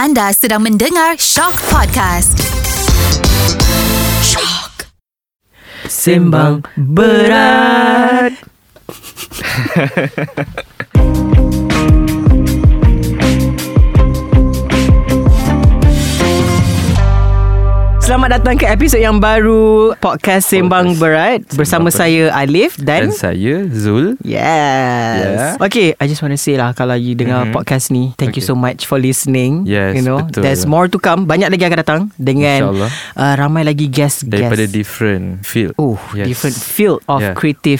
Anda sedang mendengar Shock Podcast. Shock. Sembang Berat. Selamat datang ke episod yang baru Podcast Sembang Berat. Bersama saya Alif dan saya Zul. Yes. Yeah. Okay, I just want to say lah, kalau you dengar podcast ni, thank you so much for listening. Yes, you know, betul. There's more to come. Banyak lagi akan datang dengan ramai lagi guest daripada different field. Oh, yes. Different field of creative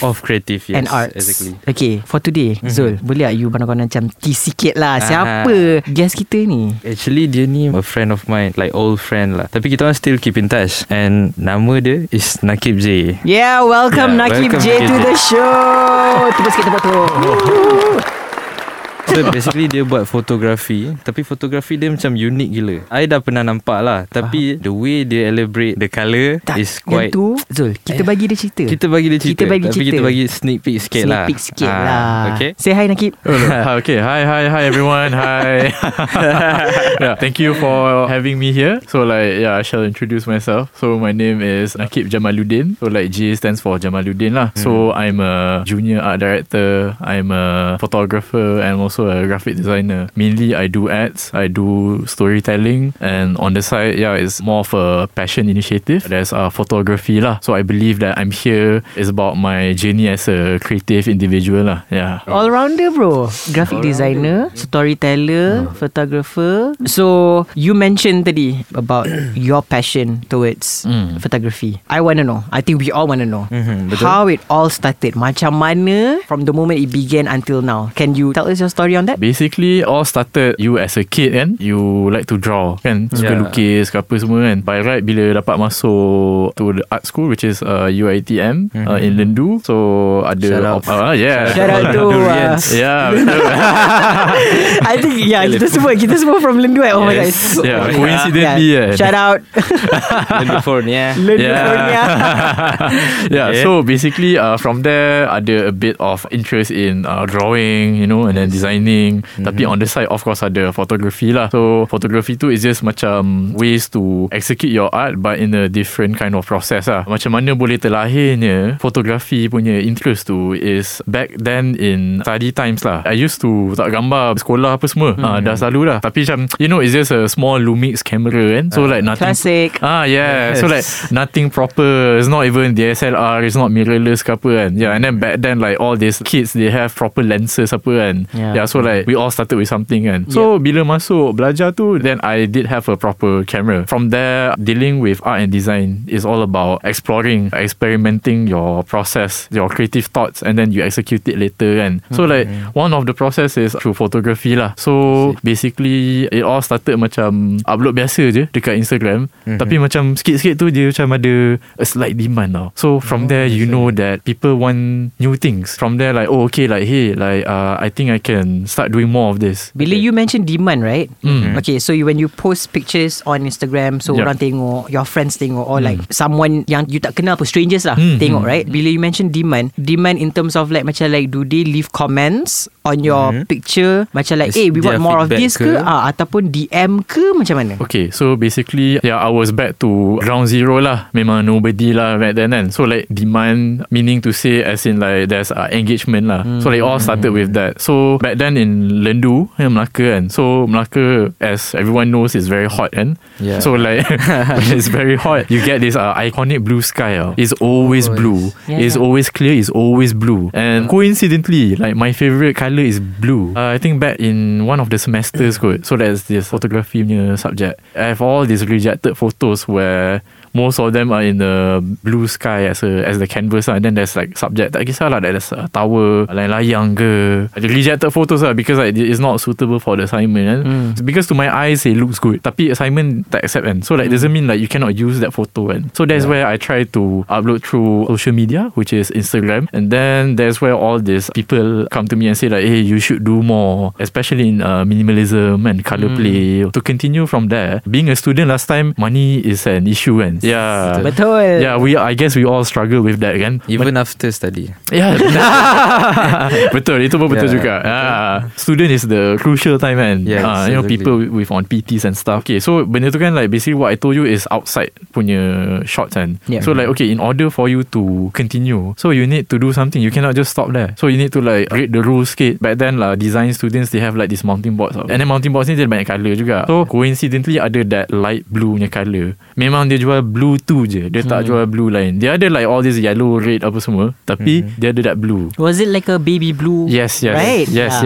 yes, and arts. Exactly. Okay, for today, Zul, boleh tak you pandang-pandang macam tease sikit lah siapa guest kita ni? Actually, dia ni a friend of mine, like old friend lah. Tapi kita still keep in touch, and nama dia is Naqib J. Yeah, welcome Naqib J to the show. Terus kita buat tu. So basically dia buat fotografi, tapi fotografi dia macam unik gila. I dah pernah nampak lah, tapi the way dia elaborate the colour is quite. Itu Zul, kita bagi dia cerita. Kita bagi sneak peek sikit lah. Okay. Say hi Naqib. Okay, hi everyone. Hi. Yeah, thank you for having me here. So like, yeah, I shall introduce myself. So my name is Naqib Jamaluddin. So like, J stands for Jamaluddin lah. So I'm a junior art director, I'm a photographer, and also a graphic designer. Mainly I do ads, I do storytelling, and on the side, yeah, it's more of a passion initiative. There's photography lah. So I believe that I'm here is about my journey as a creative individual lah. Yeah. All-rounder bro. Graphic designer, storyteller, photographer. So you mentioned tadi about your passion towards photography. I want to know, I think we all want to know how it all started. Macam mana from the moment it began until now? Can you tell us your story on that? Basically all started, you as a kid kan, you like to draw kan, suka lukis apa semua kan. By right, bila dapat masuk to the art school, which is UiTM in Lendu. So ada shout out to yeah, betul. I think kita semua from Lendu kan. Oh my god, it's so coincidentally shout out Lendu Fornia. So basically from there ada a bit of interest in drawing, you know, and then designing. Tapi on the side of course ada photography lah. So photography tu is just macam ways to execute your art but in a different kind of process lah. Macam mana boleh terlahirnya photography punya interest tu is back then in study times lah. I used to tak gambar sekolah apa semua, dah selalu lah. Tapi macam, you know, it's just a small Lumix camera kan. So like nothing classic. So like nothing proper. It's not even DSLR, it's not mirrorless ke apa kan. Yeah, and then back then like all these kids, they have proper lenses apa kan. Yeah, so like we all started with something kan. So bila masuk belajar tu, then I did have a proper camera. From there, dealing with art and design is all about exploring, experimenting your process, your creative thoughts, and then you execute it later kan. So like one of the process is through photography lah. So basically it all started macam upload biasa je dekat Instagram, tapi macam sikit-sikit tu dia macam ada a slight demand tau. So from there you know that people want new things. From there like, oh okay, like hey, like I think I can start doing more of this. Bila you mention demand, right? Okay, so when you post pictures on Instagram, so orang tengok, your friends tengok, or like someone yang you tak kenal pun, strangers lah tengok, right? Bila you mention demand in terms of like macam like, do they leave comments on your picture? Macam like, hey, we want more of this ke? Ataupun DM ke? Macam mana? Okay, so basically, yeah, I was back to ground zero lah. Memang nobody lah back then kan. So like demand, meaning to say as in like there's engagement lah. So like all started with that. So back then in Lendu, Melaka kan. So Melaka, as everyone knows, is very hot kan. So like when it's very hot, you get this iconic blue sky. It's always blue. It's always clear. It's always blue. And coincidentally, like my favorite colour is blue. I think back in one of the semesters kot. So that's this photography punya subject. I have all these rejected photos where most of them are in the blue sky as the canvas lah. And then there's like subject, tak kisah lah, there's a tower, layang-layang ke. The rejected photos lah, because like it's not suitable for the assignment kan. Because to my eyes it looks good, tapi assignment tak accept kan. So like doesn't mean like you cannot use that photo kan. So that's where I try to upload through social media, which is Instagram. And then that's where all these people come to me and say like, hey, you should do more, especially in minimalism and colour play. To continue from there, being a student last time, money is an issue kan. experience. Yeah, betul. Yeah, I guess we all struggle with that kan. Even after study. Yeah. Betul. Itu pun betul juga. Student is the crucial time kan. Yeah, exactly. You know, people with on PTs and stuff. Okay, so benda tu kan like basically what I told you is outside punya shots kan. Yeah. So like okay, in order for you to continue, so you need to do something. You cannot just stop there. So you need to like read the rules sikit. Back then lah, design students they have like this mounting boards. And then mounting boards ni dia banyak colour juga. So coincidentally ada that light blue punya colour. Memang dia jual blue tu je. Dia tak jual blue lain. Dia ada like all this yellow, red apa semua, tapi dia ada that blue. Was it like a baby blue? Yes. Right? Yes.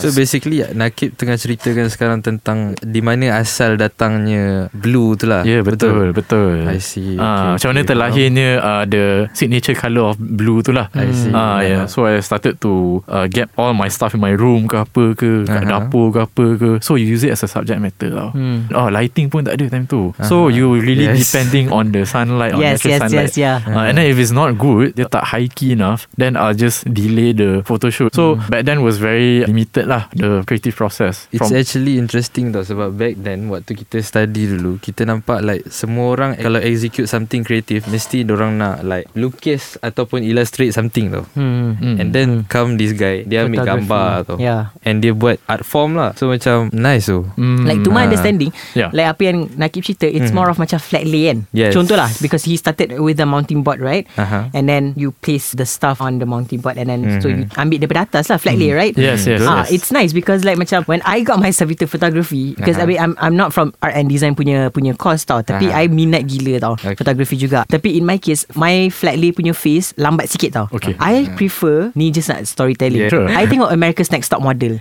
So basically Naqib tengah ceritakan sekarang tentang di mana asal datangnya blue tu lah. Yeah, betul. I see. Macam mana terlahirnya the signature colour of blue tu lah. I see. Yeah. So I started to get all my stuff in my room ke apa ke, kat dapur ke apa ke. So you use it as a subject matter tau. Oh, lighting pun tak ada time tu. So you really depending on the sunlight, on natural sunlight. And then if it's not good, dia tak high key enough, then I'll just delay the photoshoot. So back then was very limited lah the creative process. It's actually interesting tau, sebab back then waktu kita study dulu, kita nampak like semua orang kalau execute something creative mesti dorang nak like lukis ataupun illustrate something tau. And then come this guy, dia ambil gambar tau. And dia buat art form lah. So macam nice tu. Like to my understanding, like apa yang Naqib cerita, it's more of macam flat lay kan. Contoh lah, because he started with the mounting board, right? And then you place the stuff on the mounting board, and then so you ambil daripada atas lah, flat lay, right? Yes. It's nice because like macam when I got my certificate photography, because I mean, I'm not from art and design punya course tau, tapi I minat gila tau, photography juga. Tapi in my case, my flat lay punya face lambat sikit tau. I prefer ni just nak storytelling. I tengok America's Next Top Model.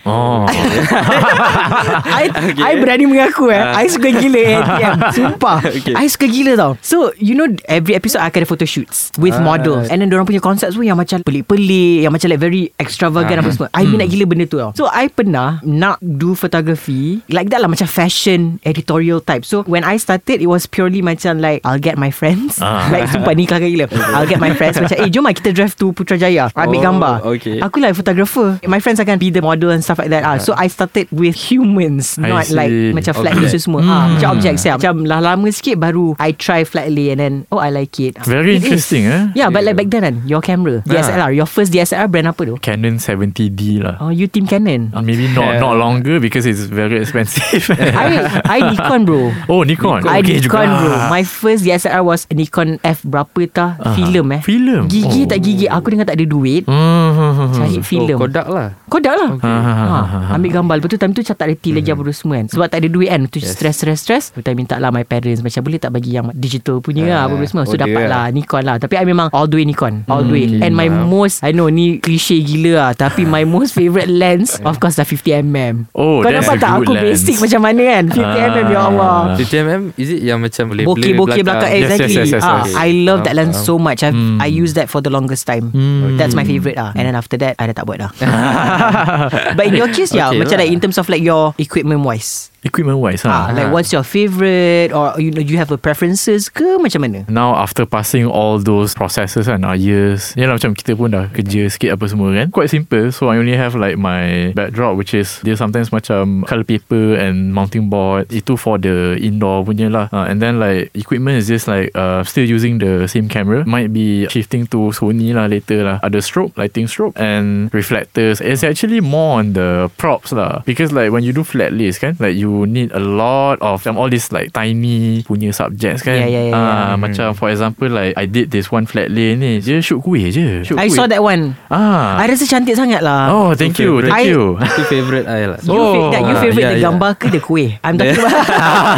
I berani mengaku I suka gila ATM. Sumpah I suka gila tau. So you know, every episode I akan ada photoshoots with models, and then diorang punya concept pun yang macam pelik-pelik, yang macam like very extravagant apa semua. I minat gila benda tu tau. So I pernah nak do photography like that lah, macam fashion editorial type. So when I started, it was purely macam like I'll get my friends, like sumpah ni kelakar gila. I'll get my friends macam jom lah kita drive to Putrajaya, ambil gambar. Aku lah photographer, my friends akan be the model and stuff like that. So I started with humans, not like macam flat lay semua. Macam objects macam lama sikit baru I try flat lay, and then oh I like it. Very interesting eh. Yeah, but like back then kan, your camera DSLR, your first DSLR brand apa tu? Canon 70D lah. Oh, you team Canon? Maybe not longer because it's very expensive. I Nikon bro. Oh, Nikon. I okay, Nikon bro. My first DSLR was Nikon F berapa tah, film film. Gigi tak gigi, aku dengar tak ada duit. Cari film. Kodak lah. Ambil gambar. Lepas tu time tu macam tak reti lagi apa semua kan, sebab tak ada duit kan. Tu stress. Lepas tu minta lah my parents macam boleh tak bagi yang digital punya lah apa semua. So dapat lah Nikon lah. Tapi I memang all the way Nikon, all the way. And my most, I know ni cliche gila lah, tapi my most favourite lens of course lah 50mm. Oh, kau nampak tak aku lens basic macam mana kan? 50mm ya Allah. 50mm is it yang macam boleh bokeh belakang? Exactly. Yes. I love that lens so much. I use that for the longest time. That's my favourite lah. And then after that I dah tak buat dah. But in your case macam like in terms of like your equipment wise like what's your favourite, or you know, you have a preferences ke macam mana? Now after passing all those processes and years, you know, macam kita pun dah kerja sikit apa semua kan, quite simple. So I only have like my backdrop, which is dia sometimes macam colour paper and mounting board. Itu for the indoor punya lah. And then like equipment is just like still using the same camera, might be shifting to Sony lah later lah. Ada strobe, lighting strobe and reflectors. It's actually more on the props lah, because like when you do flat lays kan, like you need a lot of all these like tiny punya subjects kan. Macam for example like I did this one flat lay ni, dia shoot kuih je. I saw that one. I rasa cantik sangat lah. Oh, thank you. Itu favourite I lah. You favourite the gambar ke the kuih? I'm talking about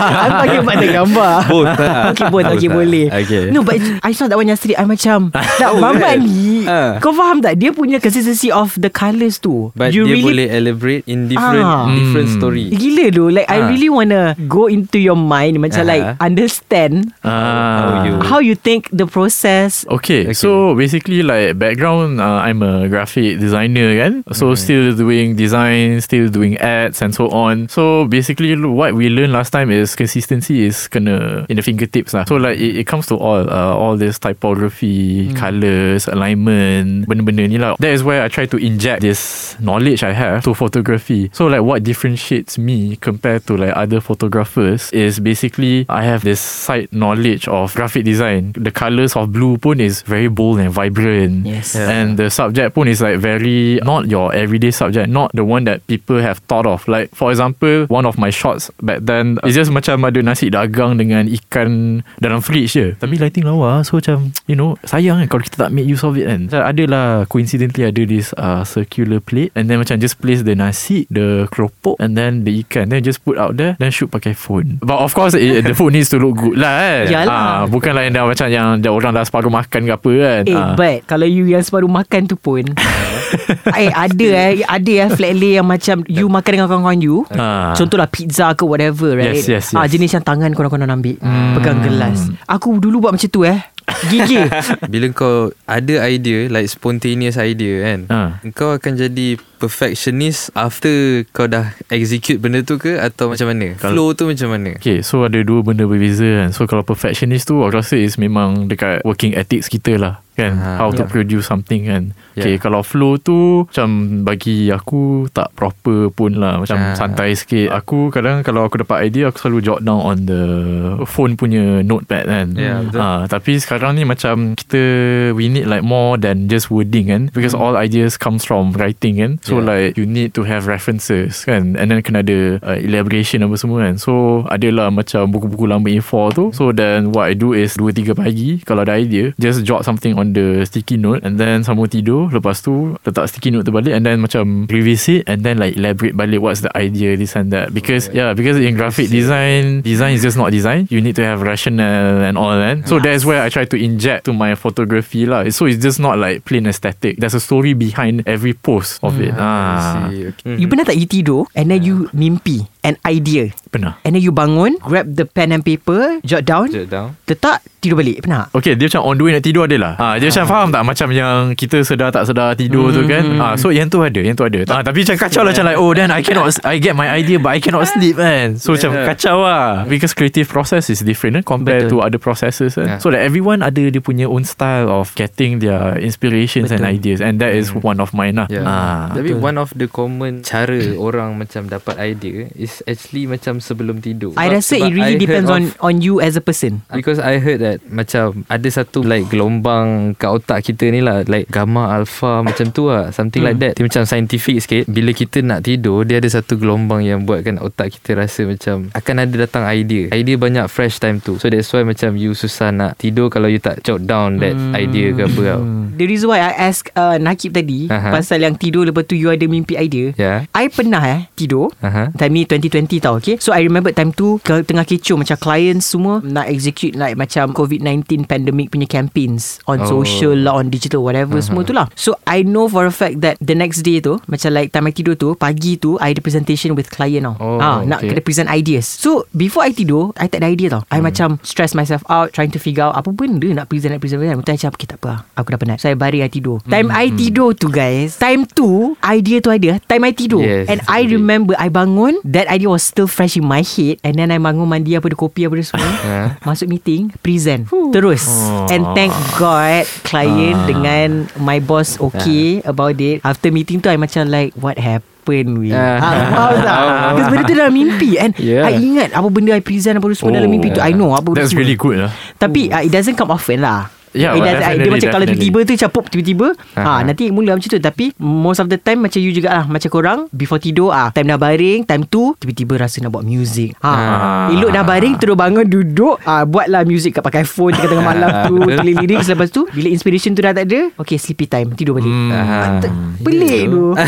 I'm talking about the gambar. Both. Okay, boleh. No, but I saw that one yesterday. I macam tak mambat ni. Kau faham tak? Dia punya consistency of the colours tu, but you dia really boleh elaborate in different story. Gila tu. Like I really wanna go into your mind, macam like understand how you think the process. Okay. So basically like background, I'm a graphic designer kan. So still doing design, still doing ads and so on. So basically what we learned last time is consistency is kena in the fingertips lah. So like it comes to all this typography, colours, alignment, benda-benda ni lah. That is where I try to inject this knowledge I have to photography. So like what differentiates me compared prior to like other photographers is basically I have this side knowledge of graphic design. The colours of blue pun is very bold and vibrant. Yes. Yeah. And the subject pun is like very not your everyday subject, not the one that people have thought of. Like for example, one of my shots back then it's just macam ada nasi dagang dengan ikan dalam fridge je. Tapi lighting lawa, so macam you know, sayang kan kalau kita tak make use of it kan. So, adalah coincidentally ada this circular plate and then macam just place the nasi, the keropok and then the ikan, then just put out there, then shoot pakai phone. But of course the food needs to look good lah kan. Bukanlah yang dah macam yang dah orang dah separuh makan ke apa kan. But kalau you yang separuh makan tu pun ada flat lay yang macam you makan dengan kawan-kawan you, contohlah pizza ke whatever, right? Yes. Jenis yang tangan korang-korang ambil pegang gelas. Aku dulu buat macam tu gigi. Bila kau ada idea, like spontaneous idea kan, kau akan jadi perfectionist after kau dah execute benda tu ke, atau macam mana flow tu macam mana? Okay, so ada dua benda berbeza kan. So kalau perfectionist tu aku rasa is memang dekat working ethics kita lah kan, how to produce something kan. Okay, kalau flow tu macam bagi aku tak proper pun lah, macam santai sikit. Aku kadang kalau aku dapat idea aku selalu jot down on the phone punya notepad kan. Tapi sekarang ni macam kita we need like more than just wording kan, because all ideas comes from writing kan. So like you need to have references kan, and then kena ada elaboration apa semua kan. So adalah macam buku-buku lama A4 tu. So then what I do is 2-3 pagi kalau ada idea, just jot something on the sticky note and then sambung tidur. Lepas tu letak sticky note tu balik and then macam revisit and then like elaborate balik what's the idea this and that. Because because in graphic design is just not design. You need to have rationale and all that. So that's where I try to inject to my photography lah. So it's just not like plain aesthetic. There's a story behind every post of it. You pernah tak you tidur and then you mimpi an idea? Pernah. And then you bangun, grab the pen and paper, jot down, letak, tidur balik. Pernah? Okay, dia macam on the way nak tidur ada lah. Dia macam faham tak macam yang kita sedar tak sedar tidur tu kan. So yang tu ada. Tapi macam kacau lah macam like then I get my idea but I cannot sleep kan. So macam kacau lah, because creative process is different kan, compared to other processes kan. So that everyone ada dia punya own style of getting their inspirations and ideas, and that is one of mine lah. Tapi one of the common cara orang macam dapat idea is actually macam sebelum tidur. I rasa it really depends on you as a person. Because I heard that macam ada satu like gelombang kat otak kita ni lah, like gamma alpha macam tu lah, something like that. Dia macam scientific sikit. Bila kita nak tidur, dia ada satu gelombang yang buatkan otak kita rasa macam akan ada datang idea banyak fresh time tu. So that's why macam you susah nak tidur kalau you tak jot down that idea ke apa tau. The reason why I ask Naqib tadi pasal yang tidur lepas tu you ada mimpi idea. I pernah tidur time ni 2020 tau. Okay, so I remember time tu tengah kecoh macam client semua nak execute like macam COVID-19 pandemic punya campaigns on social lah, on digital whatever semua tu lah. So I know for a fact that the next day tu macam like time I tidur tu, pagi tu I ada presentation with client tau. Nak kena present ideas. So before I tidur I tak ada idea tau. I macam stress myself out trying to figure out apa benda nak present. Macam okay tak apa, aku dah penat, so I baring I tidur. Time I tidur tu guys, time tu idea tu ada, time I tidur. And I remember I bangun, that idea was still fresh in my head. And then I bangun mandi apa kopi apa semua, masuk meeting, present terus. And thank God client dengan my boss okay about it. After meeting tu I macam like what happened? Because benda tu dalam mimpi. And I ingat apa benda I present apa semua dalam mimpi tu. I know apa that's semua. Really good lah. Tapi it doesn't come often lah. Dia macam kalau tiba-tiba tu macam pop tiba-tiba nanti mula macam tu. Tapi most of the time macam you jugalah, macam korang before tidur time dah baring, time tu tiba-tiba rasa nak buat music. Elok dah baring, terus bangun duduk buatlah music kat pakai phone tengah-tengah malam tu, tulis lirik. Selepas tu bila inspiration tu dah tak ada, okay sleepy time, tidur balik. Pelik tu.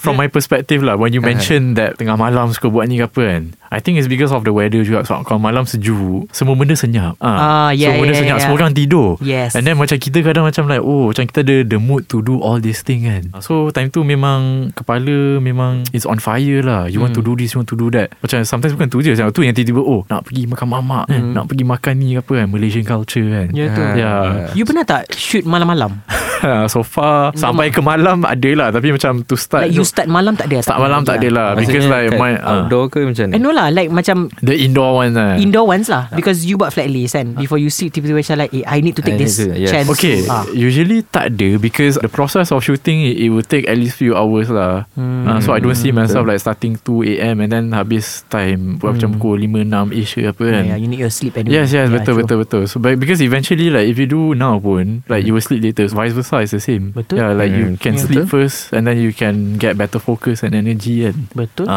From my perspective lah, when you mention that tengah malam suka buat ni ke apa kan, I think it's because of the weather juga. So kalau malam sejuk, semua benda senyap. So benda senyap, semua orang tidur. Yes. And then macam kita kadang macam like macam kita ada the mood to do all this thing kan. So time tu memang kepala memang it's on fire lah. You want to do this, you want to do that. Macam sometimes bukan tu je, macam tu yang tiba-tiba nak pergi makan mamak kan, nak pergi makan ni apa kan, Malaysian culture kan. You pernah tak shoot malam-malam? So far sampai ke malam ada lah. Tapi macam to start like you start malam tak ada. Start malam tak ada lah. Because like my outdoor ke macam ni? No lah, like macam the indoor ones lah. Because you buat flat lace kan, before you sleep tiba-tiba macam like I need to take this to, yes. chance. Okay, usually tak ada, because the process of shooting it will take at least few hours lah. So I don't see myself like starting 2am and then habis time macam pukul 5-6ish ke apa kan. You need your sleep anyway. Yes betul. So because eventually like if you do now pun like you will sleep later, so vice versa is the same. Betul. Yeah, like you can sleep first and then you can get better focus and energy kan. Betul.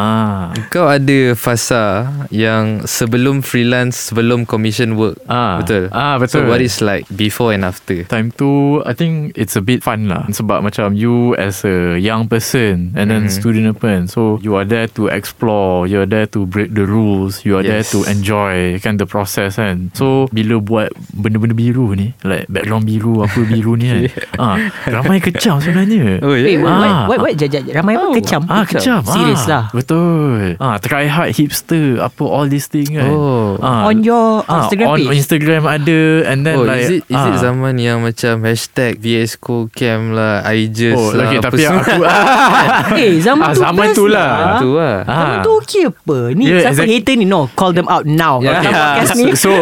Kau ada fasa yang sebelum freelance, sebelum commission work. Betul. So what is like before and after? Time tu I think it's a bit fun lah, sebab macam you as a young person and then student apa, so you are there to explore, you are there to break the rules, you are there to enjoy kan the process kan. So bila buat benda-benda biru ni, like background biru apa biru ni kan, ramai kecam sebenarnya. Ramai apa kecam? Kecam. Serius lah. Betul. Try hard hipster apa all these thing kan. On your Instagram page? On Instagram ada. And then like is it zaman yang macam hashtag VSCO cam lah, iJust lah. Okay, tapi aku zaman tu lah. Zaman tu okay apa ni, siapa hater ni? No, call them out now. So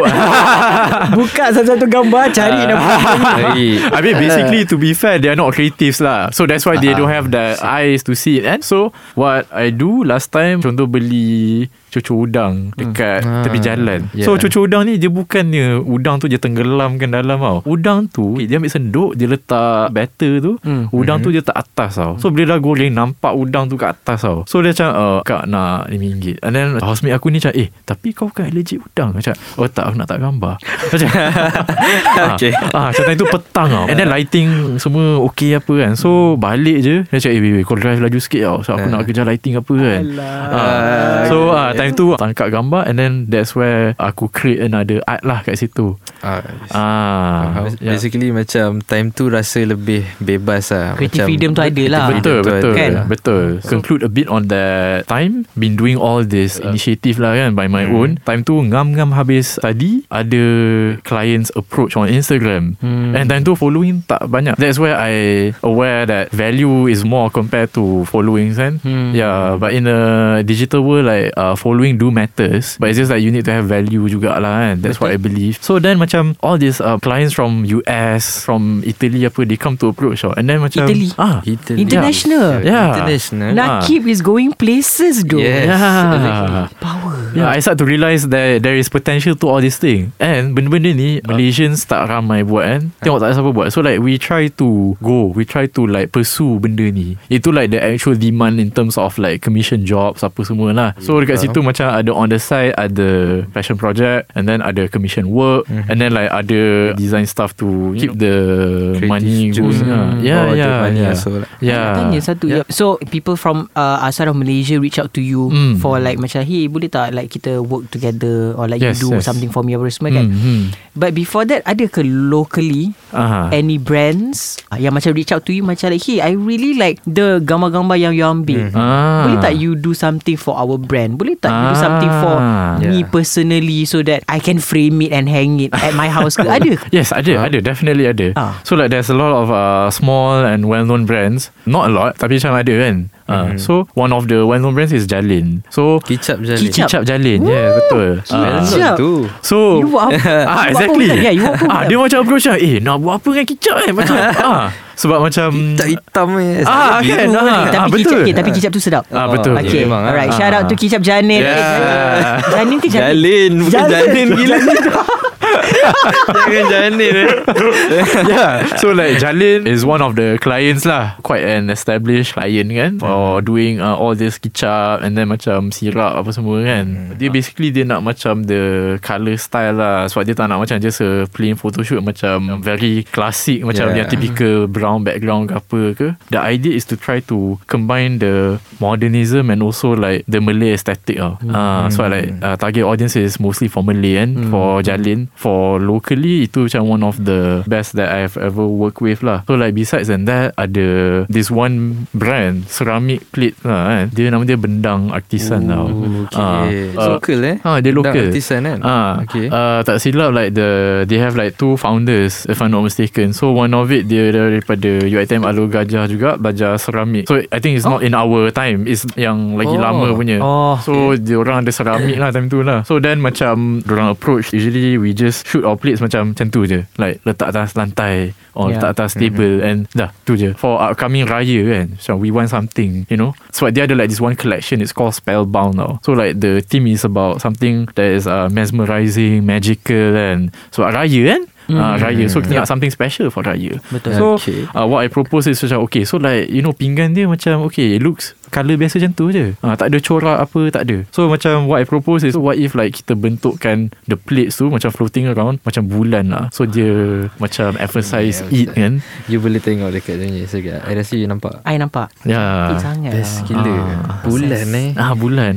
buka satu-satu gambar, cari I mean basically to be fair, they are not creatives lah, so that's why they don't have the eyes to see it. And so what I do last time, contoh beli cucu udang dekat tepi jalan. So cucu udang ni, dia bukannya udang tu dia tenggelamkan dalam tau. Udang tu dia ambil sendok, dia letak batter tu, udang tu dia letak atas tau. So bila dah goreng, nampak udang tu kat atas tau. So dia macam kak nak RM5. And then housemate aku ni macam, tapi kau kan legit udang. Macam tak, aku nak tak gambar. Macam macam itu petang tau. And then lighting semua okay apa kan. So balik je dia macam, baby, kau drive laju sikit tau, so aku nak kerja lighting apa kan. So time tu tangkap gambar, and then that's where aku create another art lah kat situ. Basically macam time tu rasa lebih bebas lah. Creative freedom tu ada lah. Betul. So, conclude a bit on that time, been doing all this initiative lah kan by my own. Time tu ngam-ngam habis tadi, ada clients approach on Instagram, and time tu following tak banyak. That's where I aware that value is more compared to following kan. Yeah, but in a digital world like following do matters, but it's just like you need to have value jugalah kan. That's what I believe. So then macam all these clients from US, from Italy apa, they come to approach and then macam Italy. International. International. Naqib is going places though. Yes. Power. Yeah, I start to realise that there is potential to all this thing. And benda-benda ni Malaysians tak ramai buat kan. Tengok tak siapa buat. So like we try to go, we try to like pursue benda ni. Itu like the actual demand in terms of like commission jobs apa semua lah. So dekat situ macam ada on the side, ada fashion project, and then ada commission work, and then like ada design stuff to keep the money going. Tanya satu. So people from outside of Malaysia reach out to you for like macam, hey boleh tak like kita work together, or like you do something for me apa semua kan. But before that, ada ke locally any brands yang macam reach out to you macam like, hey I really like the gambar-gambar yang you ambil, boleh tak you do something for our brand? Boleh tak do something for me personally, so that I can frame it and hang it at my house ke? Ada? Yes, ada. Definitely ada. So like there's a lot of small and well-known brands. Not a lot, tapi macam ada kan. So one of the well-known brands is Jalen. So Kicap Jalen. Yeah, betul. Kicap tu. So you buat apa? Exactly. Yeah, you buat apa? Dia macam approach nak buat apa dengan kicap kan? Macam sebab macam hitam ni. Kan. Tapi kicap tu sedap. Betul. Okay. Yeah, alright. Shout out to Kicap Jalen. Jalen ke Jalen? Jalen gila ni. Jangan Jalin. So like Jalin is one of the clients lah, quite an established client kan, for doing all this kicap and then macam sirap apa semua kan. Dia basically dia nak macam the colour style lah, sebab dia tak nak macam just a plain photoshoot macam very classic macam yang typical brown background ke apa ke. The idea is to try to combine the modernism and also like the Malay aesthetic lah. So like target audience is mostly for Malay kan, for Jalin. For locally, itu macam one of the best that I've ever worked with lah. So like besides than that, ada this one brand ceramic plate lah kan. Dia nama dia Bendang Artisan tau. Local dia local artisan kan. Tak silap like they have like two founders if I'm not mistaken. So one of it dia daripada UiTM Alur Gajah juga, belajar ceramik. So I think it's not in our time, it's yang lagi lama punya. So diorang ada ceramik lah time tu lah. So then macam diorang approach, usually we just just shoot our plates macam tu je, like letak atas lantai or letak atas table and dah tu je. For upcoming raya kan, so we want something, you know. So dia ada like this one collection, it's called Spellbound now. So like the theme is about something that is mesmerizing, magical, and so raya kan, raya. So kita nak something special for raya. Betul. So what I propose is macam okay, so like you know, pinggan dia macam okay, it looks color biasa macam tu je, tak ada corak apa, tak ada. So macam what I propose is, so what if like kita bentukkan the plates tu macam floating around, macam bulan lah. So dia macam emphasize it kan. You boleh tengok dekat sini sekejap. I rasa you nampak. I nampak. Ya, yeah. Best gila. Bulan bulan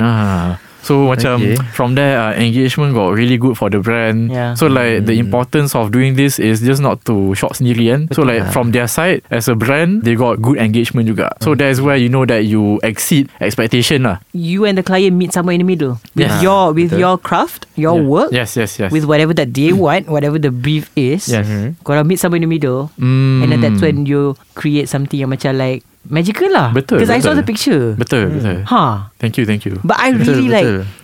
So macam from there engagement got really good for the brand. So like the importance of doing this is just not to shop sendiri kan. So like from their side as a brand, they got good engagement juga. So that's where you know that you exceed expectation lah. You and the client meet somewhere in the middle with your craft, your work, yes, with whatever that they want, whatever the brief is. Korang meet somewhere in the middle, and then that's when you create something yang macam like magical lah. Betul. Because I saw the picture. Betul. Thank you. But I really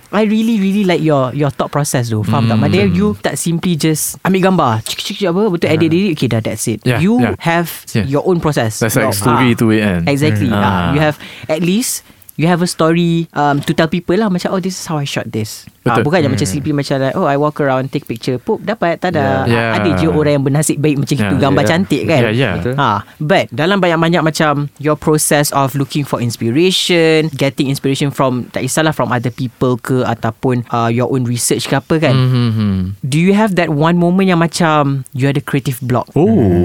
I really like your thought process tu. Faham tak? Maksudnya you tak simply just ambil gambar cik apa, betul edit diri, okay dah, that's it. You have your own process. That's like story to it kan. Exactly. You have at least a story to tell people lah, macam oh, this is how I shot this. Bukan je macam simply macam like oh, I walk around, take picture, pop dapat. Tak ada. Ada je orang yang bernasib baik macam itu gambar cantik kan. But dalam banyak-banyak macam your process of looking for inspiration, getting inspiration from, tak kisahlah from other people ke ataupun your own research ke apa kan. Do you have that one moment yang macam you ada creative block,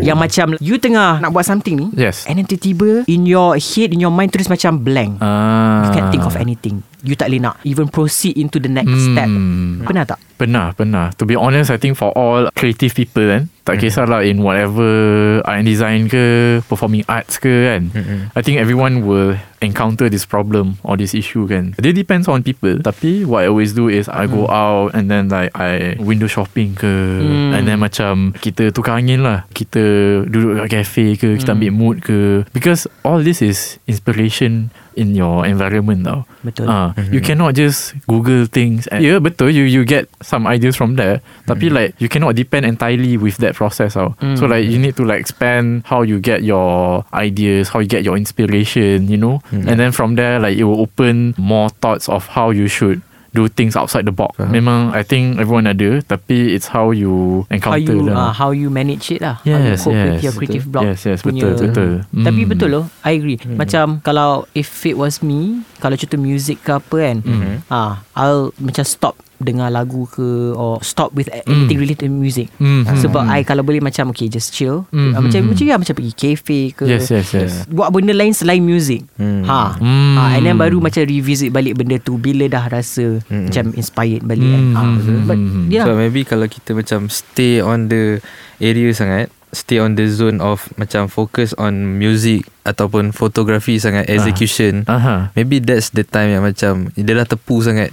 yang macam you tengah nak buat something ni, and then tiba-tiba in your head, in your mind terus macam blank. You can't think of anything. You tak boleh nak even proceed into the next step. Pernah tak? Pernah. To be honest, I think for all creative people kan, tak kisahlah in whatever art and design ke, performing arts ke kan, I think everyone will encounter this problem or this issue kan. It depends on people. Tapi what I always do is I go out and then like I window shopping ke, and then macam kita tukar angin lah, kita duduk kat cafe ke, kita ambil mood ke. Because all this is inspiration in your environment tau. Betul. You cannot just Google things and betul, you get some ideas from there. Tapi like you cannot depend entirely with that process tau. So like you need to like expand how you get your ideas, how you get your inspiration, you know. And then from there, like it will open more thoughts of how you should do things outside the box. Memang I think everyone ada, tapi it's how you encounter them, how you manage it lah. Yes, how you cope with your creative block. Betul. Tapi betul loh, I agree. Macam kalau if it was me, kalau contoh music ke apa kan, I'll macam stop dengar lagu ke, or stop with anything related to music. Sebab I kalau boleh macam okay, just chill. Macam pergi cafe ke, yes. buat benda lain selain music. And then baru macam revisit balik benda tu bila dah rasa macam inspired balik. So maybe kalau kita macam stay on the area sangat, stay on the zone of macam focus on music ataupun fotografi sangat, execution, maybe that's the time yang macam dia dah tepu sangat,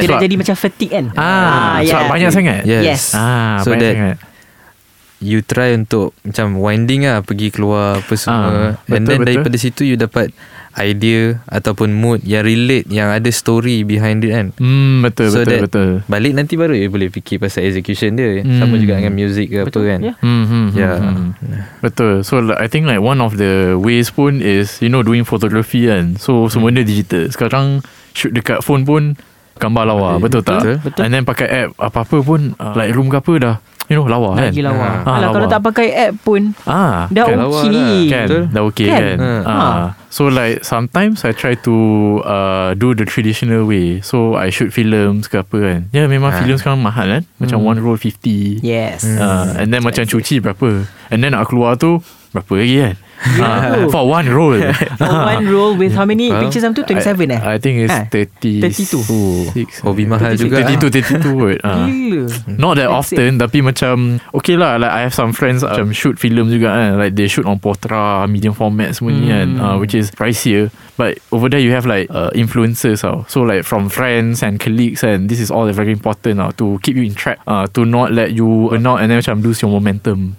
dia dah jadi macam fatigue kan, banyak sangat. So that sangat, you try untuk macam winding lah, pergi keluar apa semua, and then daripada situ you dapat idea ataupun mood yang relate, yang ada story behind it kan. Betul. Balik nanti baru you boleh fikir pasal execution dia. Sama juga dengan music ke apa kan. Betul. So I think like one of the ways pun is, you know, doing photography kan. So semua benda digital sekarang, shoot dekat phone pun gambar lawa. Betul tak? And then pakai app apa-apa pun, Lightroom ke apa dah, you know, lawa kan. Alah, kalau tak pakai app pun dah okey kan. Dah okey kan. So like sometimes I try to do the traditional way. So I shoot films ke apa kan. Ya, memang films sekarang mahal kan. Macam one roll 50. Yes. And then macam cuci berapa, and then nak keluar tu berapa lagi kan. For one roll. With how many pictures tu? 27 I think it's 32. Hobi mahal juga. 32 Not that often, tapi macam okay lah. Like I have some friends macam shoot film juga kan. Like they shoot on Portra, medium format semua ni kan, which is pricier. But over there you have like influencers tau. So like from friends and colleagues, and this is all very important tau, to keep you in track, to not let you burn out and then macam lose your momentum.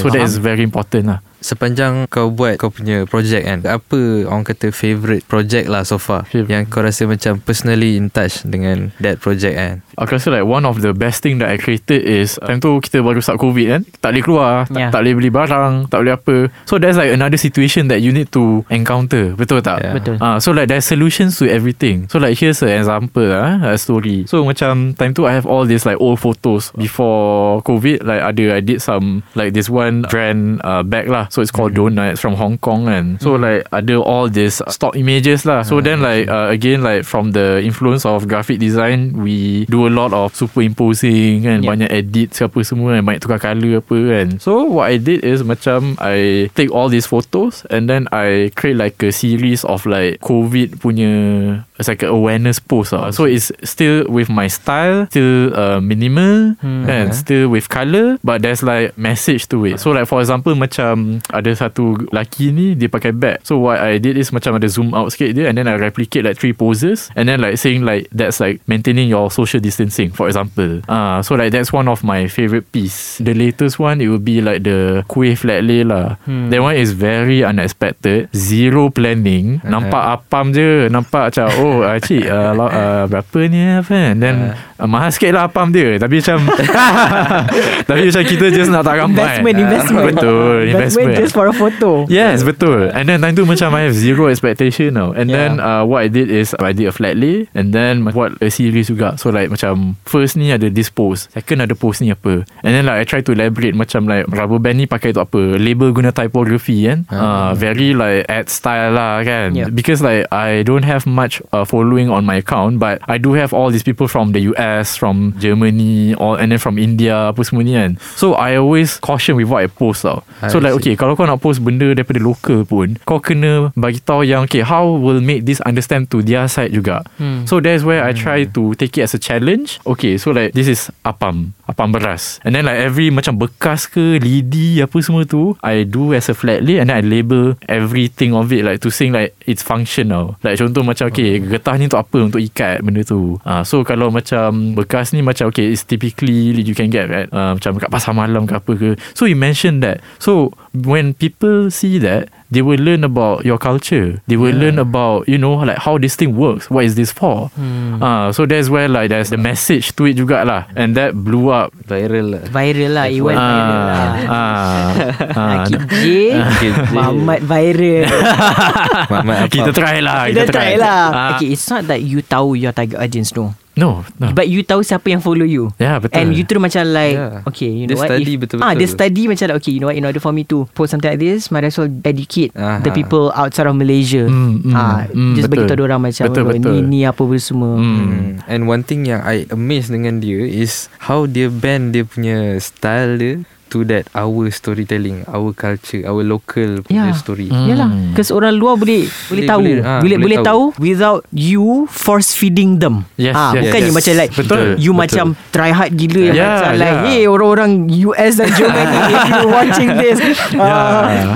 So that is very important lah. Sepanjang kau buat kau punya project kan, apa orang kata favourite project lah so far, yang kau rasa macam personally in touch dengan that project kan? Aku rasa like one of the best thing that I created is time tu kita baru start COVID kan, tak boleh keluar, tak boleh beli barang, tak boleh apa. So there's like another situation that you need to encounter. Betul tak? Betul. So like there's solutions to everything. So like here's an example a story. So macam time tu I have all these like old photos before COVID. Like I did some like this one brand bag lah. So it's called Donuts from Hong Kong kan. So like ada all these stock images lah. So then like again like from the influence of graphic design, we do a lot of superimposing kan, banyak edit siapa semua kan, banyak tukar colour apa kan. So what I did is macam I take all these photos and then I create like a series of like COVID punya, it's like an awareness post lah. So it's still with my style, still minimal and still with colour, but there's like message to it. So like for example macam ada satu lelaki ni dia pakai bag. So what I did is macam ada zoom out sikit dia and then I replicate like three poses and then like saying like that's like maintaining your social distancing for example. So like that's one of my favourite piece. The latest one it will be like the kuih flat lay lah. That one is very unexpected, zero planning. Nampak apam je, nampak macam oh cik berapa ni kan, then mahal sikit lah apam dia, tapi macam tapi macam kita just nak tak ramai investment. Betul, investment just for a photo. Yes, betul. And then time tu macam I have zero expectation now. And then what I did is I did a flat lay and then buat a series juga. So like macam first ni ada this pose, second ada pose ni apa, and then like I try to elaborate macam like rubber band ni pakai untuk apa, label guna typography kan, very like ad style lah kan. Because like I don't have much following on my account, but I do have all these people from the US, from Germany, all, and then from India apa semua ni kan. So I always caution with what I post lah. So like okay, kalau kau nak post benda daripada local pun, kau kena bagitahu yang okay, how will make this understand to their side juga. So that's where I try to take it as a challenge. Okay, so like this is apam beras, and then like every macam bekas ke lidi apa semua tu I do as a flat lay and then I label everything of it like to saying like it's functional. Like contoh macam okay, getah ni untuk apa, untuk ikat benda tu. So kalau macam bekas ni macam okay, it's typically you can get right, macam kat pasar malam ke apa ke. So you mention that, so when people see that, they will learn about your culture. They will learn about, you know, like how this thing works. What is this for? So that's where like there's the message to it jugalah. And that blew up. Viral lah. It went viral lah. Naqib J Muhammad viral. Kita try lah. Okay, it's not that you tahu your target audience no. No. But you tahu siapa yang follow you. Yeah, betul. And you terus macam like okay, you know what, dia study betul-betul. Dia study macam like okay, you know what, in order for me to post something like this, might as well educate the people outside of Malaysia. Just bagi tahu orang macam ni apa semua. And one thing yang I amazed dengan dia is how dia bend dia punya style dia to that our storytelling, our culture, our local punya story. Yalah, because orang luar boleh tahu without you force feeding them. Bukannya macam like you macam try hard gila like hey orang-orang US dan Germany if you're watching this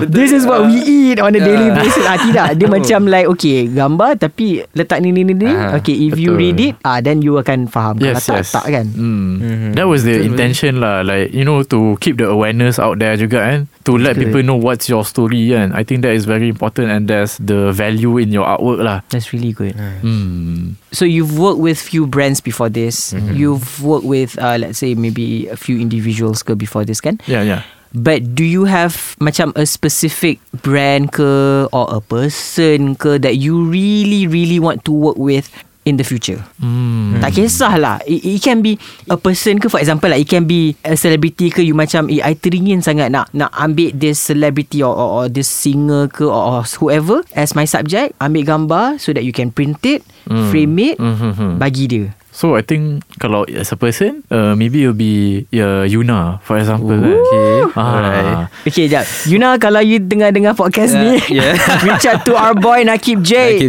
this is what we eat on a daily basis. Tidak, dia macam like okay, gambar tapi letak ni. Okay, if you read it then you akan faham. Kalau tak kan. That was the intention lah, like you know, to keep the awareness out there juga kan, to let people know what's your story kan. I think that is very important and there's the value in your artwork lah. That's really good. So you've worked with few brands before this. You've worked with let's say maybe a few individuals ke before this kan. Yeah. But do you have macam a specific brand ke or a person ke that you really want to work with in the future? Tak kisahlah, it can be a person ke, for example lah, it can be a celebrity ke. You macam I teringin sangat nak ambil this celebrity or this singer ke or whoever as my subject, ambil gambar so that you can print it, frame it, bagi dia. So I think kalau as a person, maybe it'll be Yuna for example. Okay, jap Yuna, kalau you dengar podcast ni reach out to our boy Naqib J.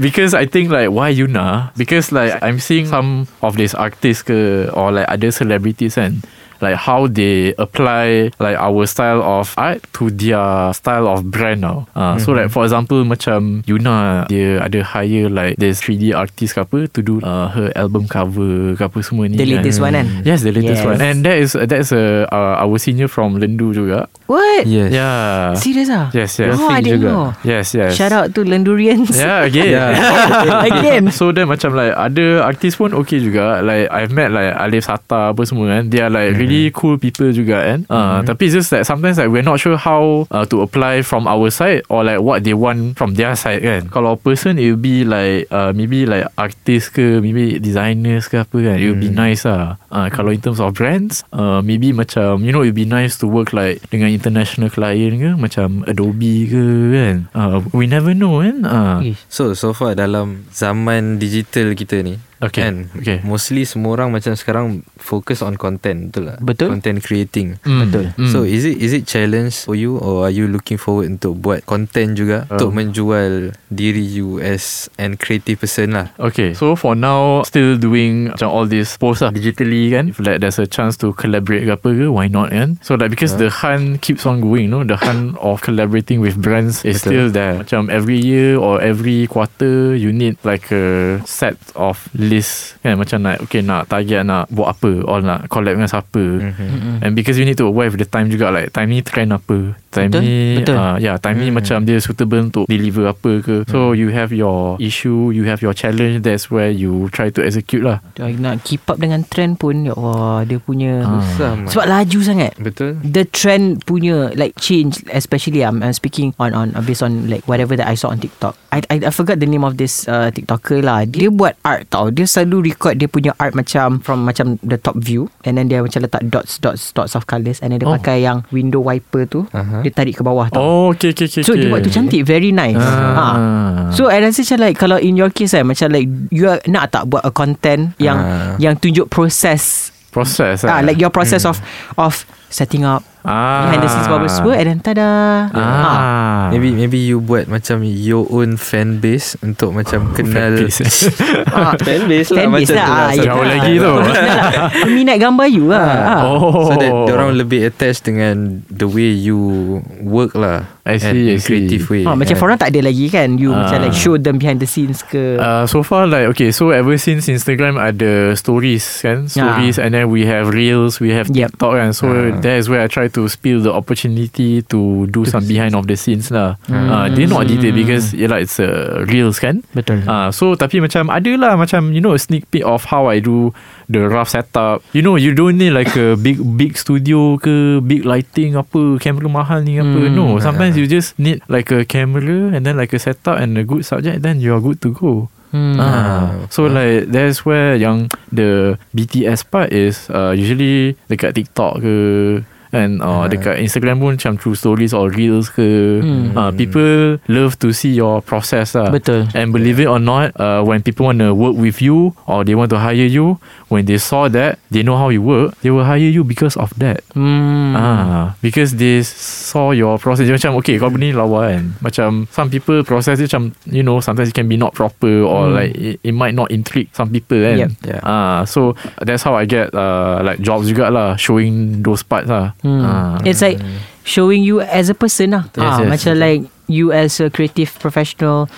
Because I think like why Yuna, because like I'm seeing some of these artists ke or like other celebrities and like how they apply like our style of art to their style of brand now. So like for example macam Yuna, dia ada hire like this 3D artist ke apa to do her album cover ke apa semua ni. The latest one kan? Yes, the latest one. And that's our senior from Lendu juga. What? Yes. Yeah. Serious ah? Yes, yes. Oh, I didn't know. Yes, yes. Shout out to Lendurians. Yeah, again. Yeah. Again. So then macam like ada artist pun okay juga. Like I've met like Alif Sata apa semua kan. They are like really cool people juga kan. Tapi it's just like sometimes like we're not sure how to apply from our side or like what they want from their side kan. Kalau person it will be like maybe like artist ke, maybe designers ke apa kan. It will be nice lah. Kalau in terms of brands maybe macam you know it will be nice to work like dengan international client ke, macam Adobe ke kan. We never know kan. So far dalam zaman digital kita ni Okay. Mostly semua orang macam sekarang focus on content, betul tak? Betul. Content creating. Betul. So is it challenge for you or are you looking forward untuk buat content juga untuk menjual diri you as an creative person lah? Okay. So for now still doing macam all these posts lah digitally kan. If like there's a chance to collaborate ke apa ke, why not kan? So like because the hunt keeps on going, you know, the hunt of collaborating with brands is betul. Still there. Macam every year or every quarter you need like a set of list kan, macam nak okay nak target nak buat apa or nak collab dengan siapa. And because you need to aware with the time juga, like time ni trend apa, time betul? Ni time ni macam dia suitable untuk deliver apa ke. So you have your issue, you have your challenge, that's where you try to execute lah. Nak keep up dengan trend pun ya Allah, dia punya sebab laju sangat. Betul. The trend punya like change, especially I'm speaking on based on like whatever that I saw on TikTok. I forgot the name of this TikToker lah. Dia buat art tau. Dia selalu record dia punya art macam from macam the top view, and then dia macam letak dots of colours, and then dia pakai yang window wiper tu dia tarik ke bawah tau. Oh okay. So dia buat tu cantik, very nice. So I rasa macam like kalau in your case macam like you nak tak buat a content yang tunjuk proses like your process of setting up behind the scenes bubble semua, and then tada. Maybe you buat macam your own fan base untuk macam kenal fan base lah macam lah. Tu jauh lagi tu minat gambar you lah. So that diorang lebih attached dengan the way you work lah. I see. Creative way macam korang tak ada lagi kan you macam like show them behind the scenes ke. So far like okay, so ever since Instagram ada stories kan, and then we have reels, we have TikTok kan. So that is where I try to spill the opportunity to do some behind of the scenes lah. They're not detailed because it's reels kan. Betul. So tapi macam ada lah macam you know a sneak peek of how I do the rough setup. You know you don't need like a big studio ke, big lighting apa, kamera mahal ni apa. No, sometimes you just need like a camera and then like a setup and a good subject, then you are good to go. So like that's where yang the BTS part is usually dekat TikTok ke. And dekat Instagram pun macam true stories or reels ke. People love to see your process lah. Betul. And believe it or not, when people want to work with you or they want to hire you, when they saw that they know how you work, they will hire you because of that. Because they saw your process. Dia macam okay kau ni lawa kan. Macam some people process dia macam you know sometimes it can be not proper or like it might not intrigue some people kan. So that's how I get like jobs jugalah, showing those parts lah. It's like showing you as a person lah. Yes, macam like you as a creative professional,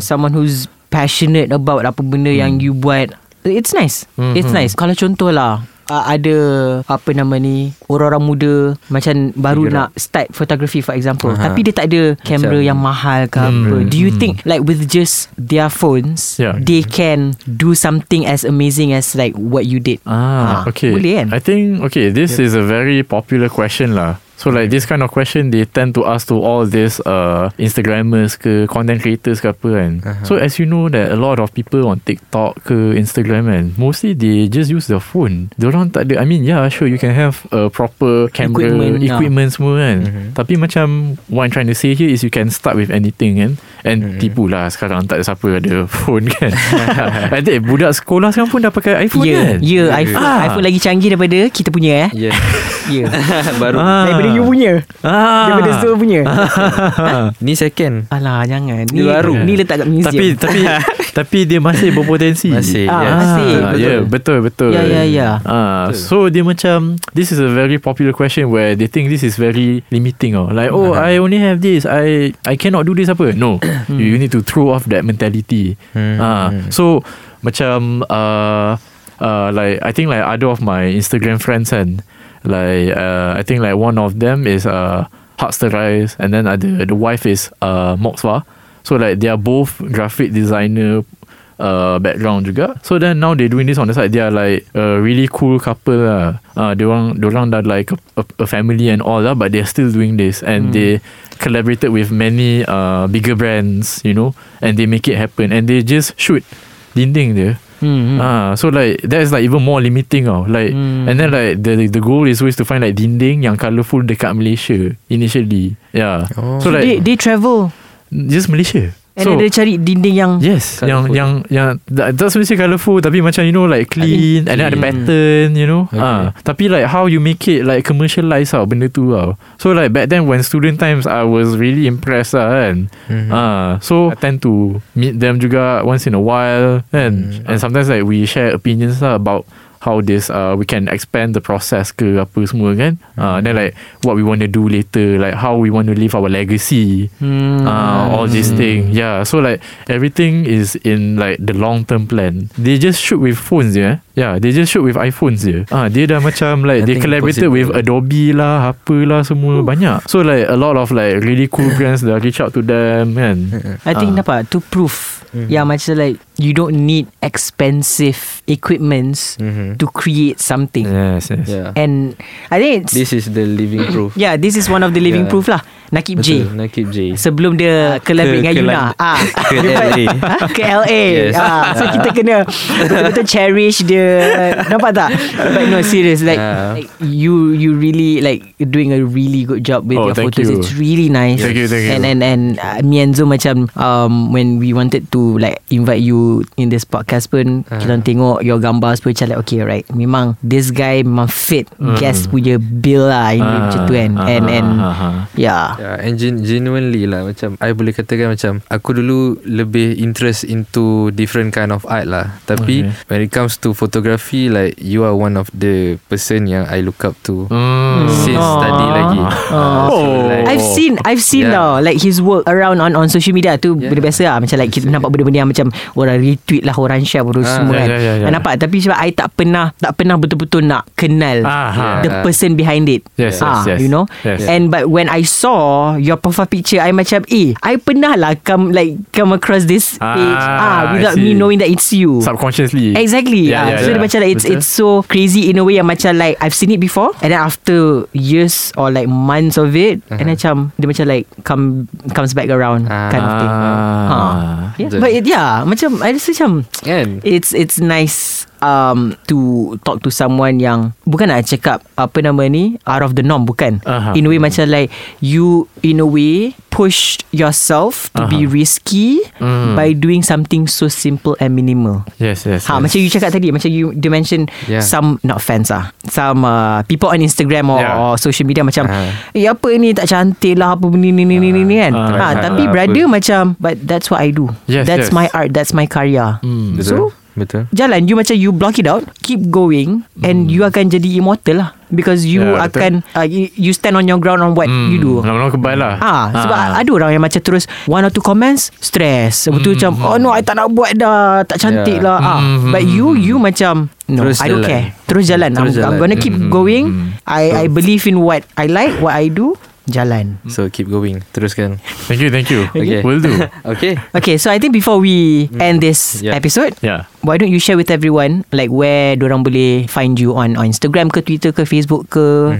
someone who's passionate about apa benda yang you buat. It's nice. It's nice. Kalau contoh lah ada apa nama ni, orang-orang muda macam baru nak start photography for example, tapi dia tak ada kamera yang mahal ke apa. Do you think like with just their phones they can do something as amazing as like what you did? Okay. Boleh kan? I think okay, this is a very popular question lah. So like this kind of question they tend to ask to all these Instagrammers ke, content creators ke apa kan. So as you know that a lot of people on TikTok ke Instagram kan, mostly they just use their phone. Diorang tak ada, I mean sure you can have a proper camera equipment semua kan. Tapi macam what I'm trying to say here is you can start with anything kan. And tipulah sekarang tak ada siapa ada phone kan. I think budak sekolah sekarang pun dah pakai iPhone kan. iPhone lagi canggih daripada kita punya. Baru daripada you punya. Daripada Zul punya. Ni second. Alah jangan. Ni baru. Ni letak kat museum. Tapi tapi dia masih berpotensi. Masih. Yeah, betul. Ya. So dia macam, this is a very popular question where they think this is very limiting. Like I only have this. I cannot do this apa. No. You need to throw off that mentality. So macam like I think like other of my Instagram friends and like I think like one of them is Huckster Rice, and then the wife is Moxwa. So like they are both graphic designer background juga. So then now they doing this on the side. They are like a really cool couple lah. They dah like a family and all lah, but they are still doing this and they collaborated with many bigger brands, you know, and they make it happen and they just shoot dinding dia. So like that is like even more limiting like and then like the goal is always to find like dinding yang colourful dekat Malaysia initially. So like they travel just Malaysia and so, dia cari dinding yang yang tak semestinya colourful tapi macam you know like clean and then ada pattern, you know. Tapi like how you make it like commercialise benda tu So like back then when student times I was really impressed kan. So I tend to meet them juga once in a while and sometimes like we share opinions about how this we can expand the process ke apa semua kan. Then like what we want to do later, like how we want to leave our legacy, all this thing. So like everything is in like the long term plan. They just shoot with phones they just shoot with iPhones dia dah macam like they collaborated with Adobe lah apalah semua banyak. So like a lot of like really cool brands dah reach out to them kan. I think dapat to prove yang macam like you don't need expensive equipments to create something. Yes. Yeah. And I think this is the living proof. This is one of the living proof lah. Naqib J. Naqib J. Sebelum dia collaborate dengan Yuna. Ke LA. Ke LA. So kita kena betul-betul cherish dia. Nampak tak? But no, serious. Like you really like doing a really good job with your photos. You. It's really nice. Thank you. And me and Zoom macam when we wanted to like invite you in this podcast pun kita tengok your gambar pun macam like okay right, memang this guy memang fit guest punya bill lah macam tu kan. And genuinely lah macam I boleh katakan macam aku dulu lebih interest into different kind of art lah, tapi when it comes to photography like you are one of the person yang I look up to since study lagi. So like, I've seen lah like his work around on social media tu benda biasa lah macam like kita nampak benda-benda yang macam orang retweet lah, orang share baru semua kan. Nampak tapi sebab I tak pernah betul-betul nak kenal the person behind it. Yes, you know. And but when I saw your profile picture I macam I pernah lah come across this page without me knowing that it's you subconsciously. Exactly. So dia macam like it's so crazy in a way yang macam like I've seen it before and then after years or like months of it and macam dia macam like comes back around kind of thing. But macam I rasa macam it's nice to talk to someone yang bukan nak cakap apa nama ni out of the norm, bukan in a way macam like you in a way pushed yourself to be risky by doing something so simple and minimal. Yes. Macam you cakap tadi, macam you mention some not fans some people on Instagram or social media macam apa ni tak cantik lah apa benda ni kan. Tapi brother macam but that's what I do. That's my art, that's my karya. So betul. Jalan you macam you block it out, keep going and you akan jadi immortal lah because you akan you stand on your ground on what you do. Lama-lama kebal lah. Sebab ada orang yang macam terus one or two comments stress. Betul macam oh no I tak nak buat dah, tak cantik lah. But you macam no terus I don't care. Terus jalan. I'm gonna keep going. I believe in what I like, what I do. Jalan. So keep going. Teruskan. Thank you. Okay. Will do. Okay, so I think before we end this episode, why don't you share with everyone like where dorang boleh find you on Instagram ke, Twitter ke, Facebook ke?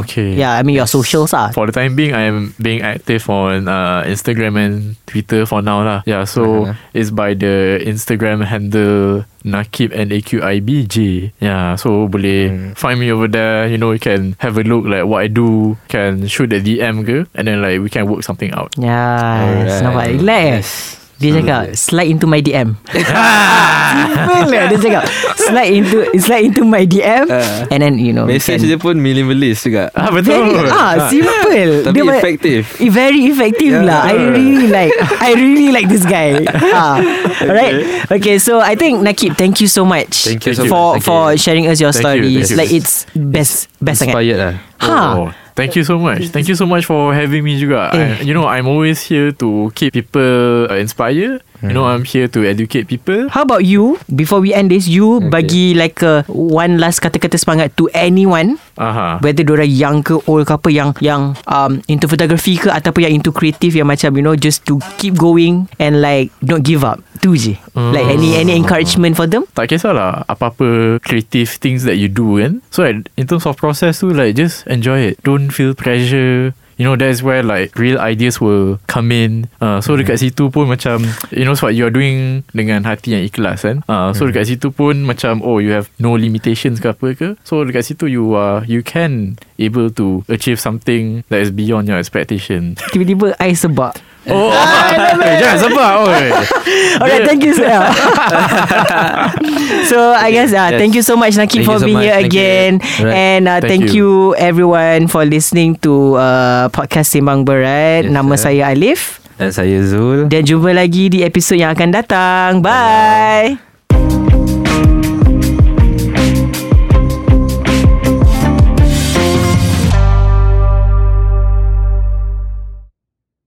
Okay. Yeah, I mean your socials For the time being, I am being active on Instagram and Twitter for now lah. Yeah, so it's by the Instagram handle Naqib NAQIBJ. Yeah, so boleh find me over there. You know, you can have a look like what I do. Can shoot the DM ke, and then like we can work something out. Yeah, right. Nampak relax. Dia cakap slide into my DM. Dia cakap slide into my DM and then you know message dia pun minimalist juga. Simple tapi dia effective. Very effective lah. I really like this guy. Alright. Okay, so I think Naqib, thank you so much. Thank you for sharing us your stories. Like it's best inspired lah. Thank you so much. Thank you so much for having me juga. I'm always here to keep people inspired. I'm here to educate people. How about you? Before we end this, bagi like one last kata-kata semangat to anyone. Whether diorang young ke old ke apa, yang into photography ke ataupun yang into creative, yang macam just to keep going and like don't give up. Tu je. Like any encouragement for them? Tak kisahlah apa-apa creative things that you do kan. So in terms of process tu, like just enjoy it. Don't feel pressure. That's where like real ideas will come in. So dekat situ pun macam what you're doing dengan hati yang ikhlas kan. So dekat situ pun macam you have no limitations ke apa ke. So dekat situ you can able to achieve something that is beyond your expectation. Tiba-tiba I sebab. Jangan sebab. Alright, thank you Sarah. So I guess thank you so much Naqib for being here again. And thank you everyone for listening to Podcast Sembang Ber-ART. Nama saya Alif. Dan saya Zul. Dan jumpa lagi di episod yang akan datang. Bye.